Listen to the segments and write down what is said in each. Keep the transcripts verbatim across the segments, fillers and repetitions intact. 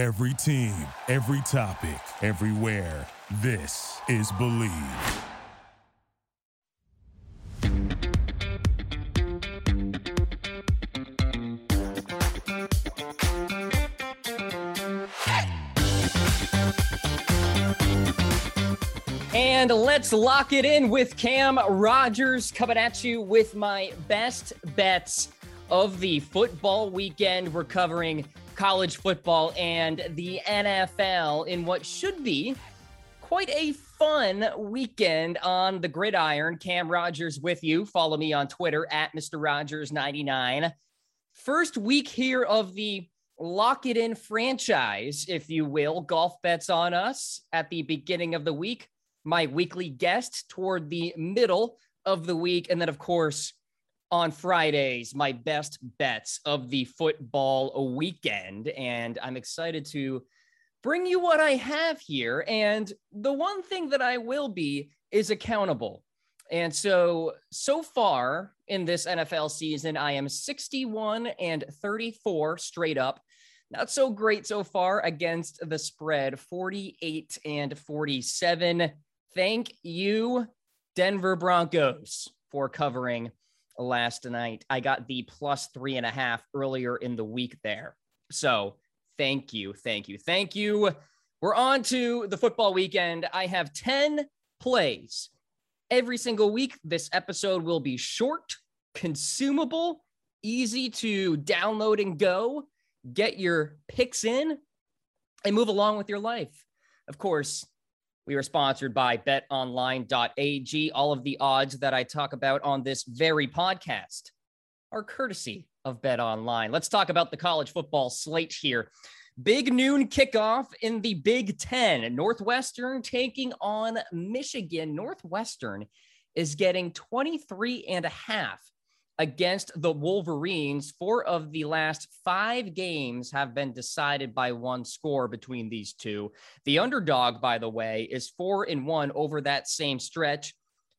Every team, every topic, everywhere. This is Believe. And let's lock it in with Cam Rogers coming at you with my best bets of the football weekend. We're covering college football and the N F L in what should be quite a fun weekend on the gridiron. Cam Rogers with you. Follow me on Twitter at Mister Rogers ninety-nine. First week here of the Lock It In franchise, if you will. Golf bets on us at the beginning of the week. My weekly guest toward the middle of the week. And then, of course, on Fridays, my best bets of the football weekend. And I'm excited to bring you what I have here. And the one thing that I will be is accountable. And so, so far in this N F L season, I am sixty-one and thirty-four straight up. Not so great so far against the spread, forty-eight and forty-seven. Thank you, Denver Broncos, for covering last night. I got the plus three and a half earlier in the week there. So thank you, thank you, thank you. We're on to the football weekend. I have ten plays every single week. This episode will be short, consumable, easy to download and go. Get your picks in and move along with your life. Of course, we are sponsored by bet online dot a g. All of the odds that I talk about on this very podcast are courtesy of BetOnline. Let's talk about the college football slate here. Big noon kickoff in the Big Ten. Northwestern taking on Michigan. Northwestern is getting twenty-three and a half against the Wolverines. Four of the last five games have been decided by one score between these two. The underdog, by the way, is four and one over that same stretch.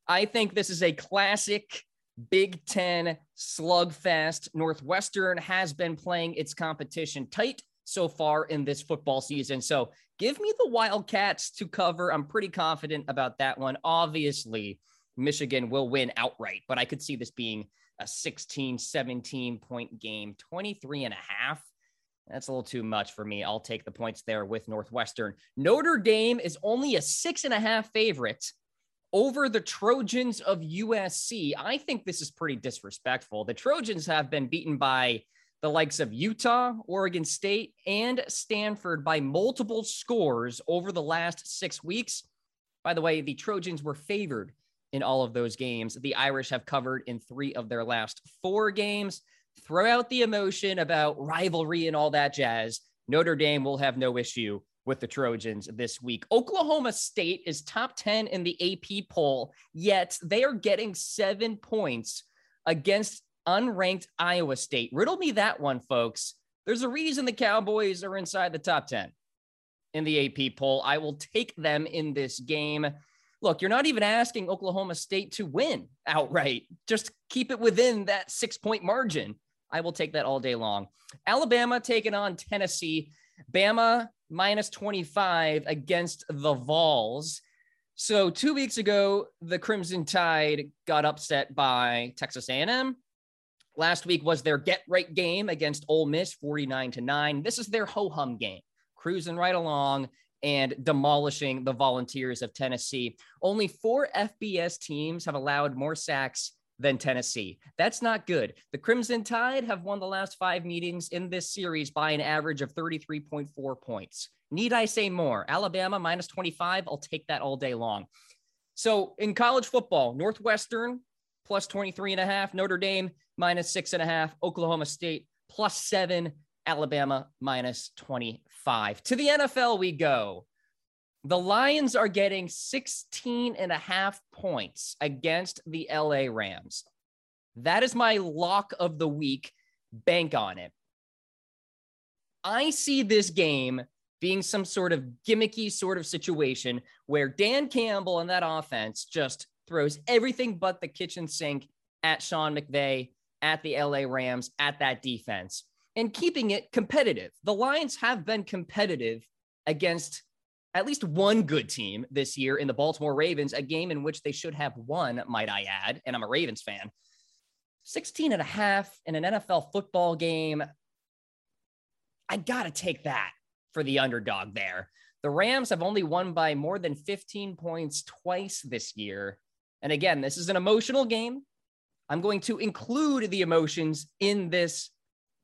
I think this is a classic Big Ten slugfest. Northwestern has been playing its competition tight so far in this football season. So give me the Wildcats to cover. I'm pretty confident about that one. Obviously, Michigan will win outright, but I could see this being a sixteen, seventeen point game. Twenty-three and a half. That's a little too much for me. I'll take the points there with Northwestern. Notre Dame is only a six and a half favorite over the Trojans of U S C. I think this is pretty disrespectful. The Trojans have been beaten by the likes of Utah, Oregon State, and Stanford by multiple scores over the last six weeks. By the way, the Trojans were favored in all of those games. The Irish have covered in three of their last four games. Throw out the emotion about rivalry and all that jazz. Notre Dame will have no issue with the Trojans this week. Oklahoma State is top ten in the A P poll, yet they are getting seven points against unranked Iowa State. Riddle me that one, folks. There's a reason the Cowboys are inside the top ten in the A P poll. I will take them in this game. Look, you're not even asking Oklahoma State to win outright. Just keep it within that six-point margin. I will take that all day long. Alabama taking on Tennessee. Bama minus twenty-five against the Vols. So two weeks ago, the Crimson Tide got upset by Texas A and M. Last week was their get-right game against Ole Miss, forty-nine to nine. This is their ho-hum game, cruising right along and demolishing the Volunteers of Tennessee. Only four F B S teams have allowed more sacks than Tennessee. That's not good. The Crimson Tide have won the last five meetings in this series by an average of thirty-three point four points. Need I say more? Alabama minus twenty-five. I'll take that all day long. So in college football, Northwestern plus twenty-three and a half, Notre Dame minus six and a half, Oklahoma State plus seven, Alabama minus twenty-five. To the N F L we go. The Lions are getting sixteen and a half points against the L A Rams. That is my lock of the week. Bank on it. I see this game being some sort of gimmicky sort of situation where Dan Campbell and that offense just throws everything but the kitchen sink at Sean McVay, at the L A Rams, at that defense. and keeping it competitive. The Lions have been competitive against at least one good team this year in the Baltimore Ravens, a game in which they should have won, might I add, and I'm a Ravens fan. sixteen and a half in an N F L football game. I got to take that for the underdog there. The Rams have only won by more than fifteen points twice this year. And again, this is an emotional game. I'm going to include the emotions in this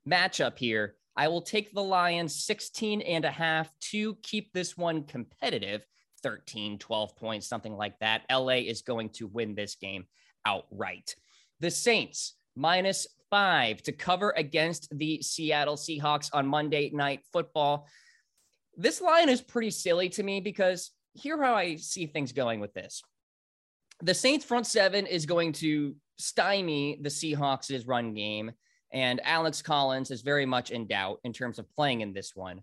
matchup here. I will take the Lions sixteen and a half to keep this one competitive, thirteen, twelve points, something like that. L A is going to win this game outright. The Saints minus five to cover against the Seattle Seahawks on Monday Night Football. This line is pretty silly to me because here's how I see things going with this. The Saints front seven is going to stymie the Seahawks' run game, and Alex Collins is very much in doubt in terms of playing in this one.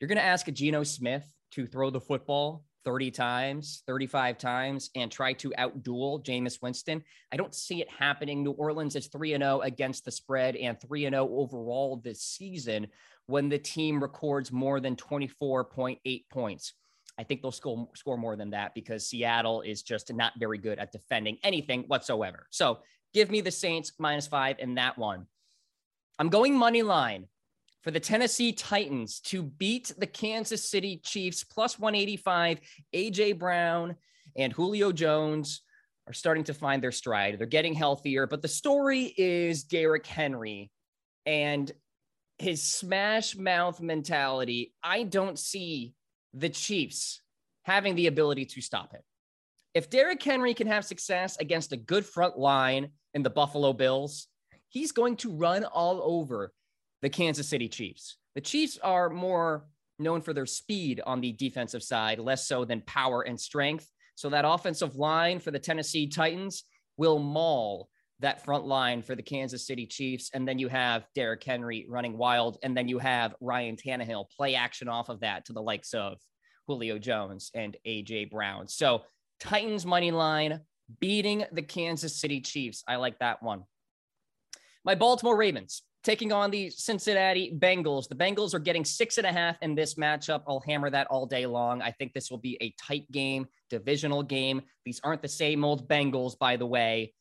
You're going to ask a Geno Smith to throw the football thirty times, thirty-five times, and try to outduel Jameis Winston. I don't see it happening. New Orleans is three and oh against the spread and three and oh overall this season when the team records more than twenty-four point eight points. I think they'll score, score more than that because Seattle is just not very good at defending anything whatsoever. So give me the Saints minus five in that one. I'm going money line for the Tennessee Titans to beat the Kansas City Chiefs plus one eighty-five. A J Brown and Julio Jones are starting to find their stride. They're getting healthier, but the story is Derrick Henry and his smash mouth mentality. I don't see the Chiefs having the ability to stop him. If Derrick Henry can have success against a good front line in the Buffalo Bills, he's going to run all over the Kansas City Chiefs. The Chiefs are more known for their speed on the defensive side, less so than power and strength. So that offensive line for the Tennessee Titans will maul that front line for the Kansas City Chiefs. And then you have Derrick Henry running wild. And then you have Ryan Tannehill play action off of that to the likes of Julio Jones and A J Brown. So Titans money line beating the Kansas City Chiefs. I like that one. My Baltimore Ravens taking on the Cincinnati Bengals. The Bengals are getting six and a half in this matchup. I'll hammer that all day long. I think this will be a tight game, divisional game. These aren't the same old Bengals, by the way.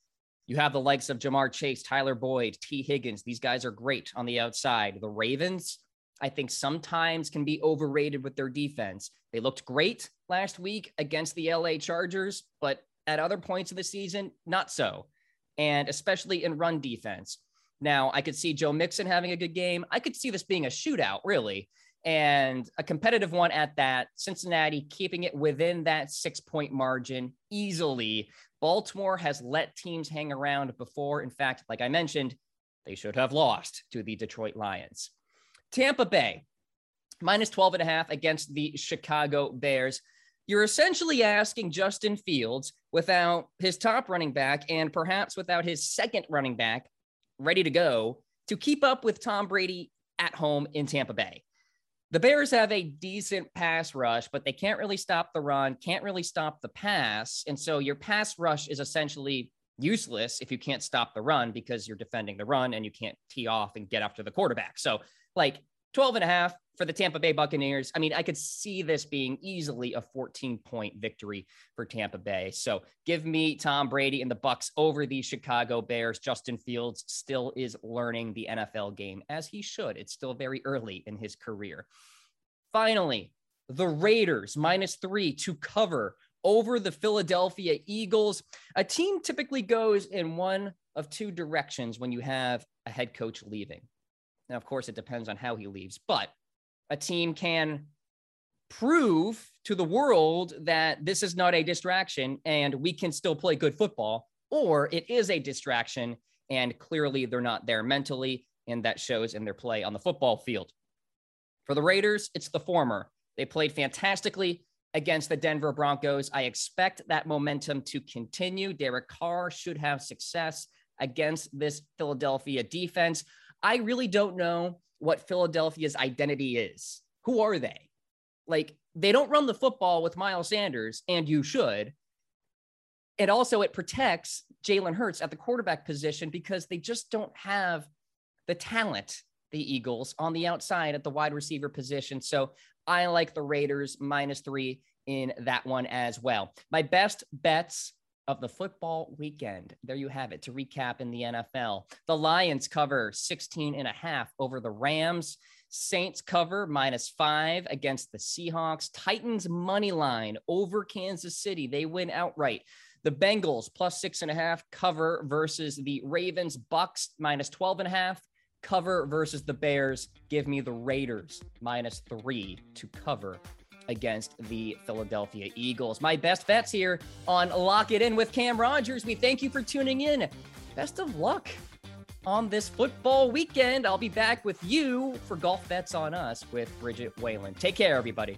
You have the likes of Jamar Chase, Tyler Boyd, T. Higgins. These guys are great on the outside. The Ravens, I think, sometimes can be overrated with their defense. They looked great last week against the L A Chargers, but at other points of the season, not so, and especially in run defense. Now, I could see Joe Mixon having a good game. I could see this being a shootout, really, and a competitive one at that. Cincinnati keeping it within that six-point margin easily. Baltimore has let teams hang around before. In fact, like I mentioned, they should have lost to the Detroit Lions. Tampa Bay, minus twelve and a half against the Chicago Bears. You're essentially asking Justin Fields, without his top running back and perhaps without his second running back, ready to go, to keep up with Tom Brady at home in Tampa Bay. The Bears have a decent pass rush, but they can't really stop the run, can't really stop the pass. And so your pass rush is essentially useless if you can't stop the run because you're defending the run and you can't tee off and get after the quarterback. So like twelve and a half for the Tampa Bay Buccaneers. I mean, I could see this being easily a fourteen point victory for Tampa Bay. So give me Tom Brady and the Bucs over the Chicago Bears. Justin Fields still is learning the N F L game, as he should. It's still very early in his career. Finally, the Raiders minus three to cover over the Philadelphia Eagles. A team typically goes in one of two directions when you have a head coach leaving. Now, of course, it depends on how he leaves, but a team can prove to the world that this is not a distraction and we can still play good football, or it is a distraction and clearly they're not there mentally, and that shows in their play on the football field. For the Raiders, it's the former. They played fantastically against the Denver Broncos. I expect that momentum to continue. Derek Carr should have success against this Philadelphia defense. I really don't know what Philadelphia's identity is. Who are they? Like, they don't run the football with Miles Sanders, and you should. And also it protects Jalen Hurts at the quarterback position because they just don't have the talent the Eagles on the outside at the wide receiver position. So I like the Raiders minus three in that one as well. My best bets of the football weekend. There you have it. To recap in the N F L, the Lions cover sixteen and a half over the Rams. Saints cover minus five against the Seahawks. Titans money line over Kansas City. They win outright. The Bengals plus six and a half cover versus the Ravens. Bucks minus twelve and a half cover versus the Bears. Give me the Raiders minus three to cover against the Philadelphia Eagles. My best bets here on Lock It In with Cam Rogers. We thank you for tuning in. Best of luck on this football weekend. I'll be back with you for Golf Bets on Us with Bridget Whalen. Take care, everybody.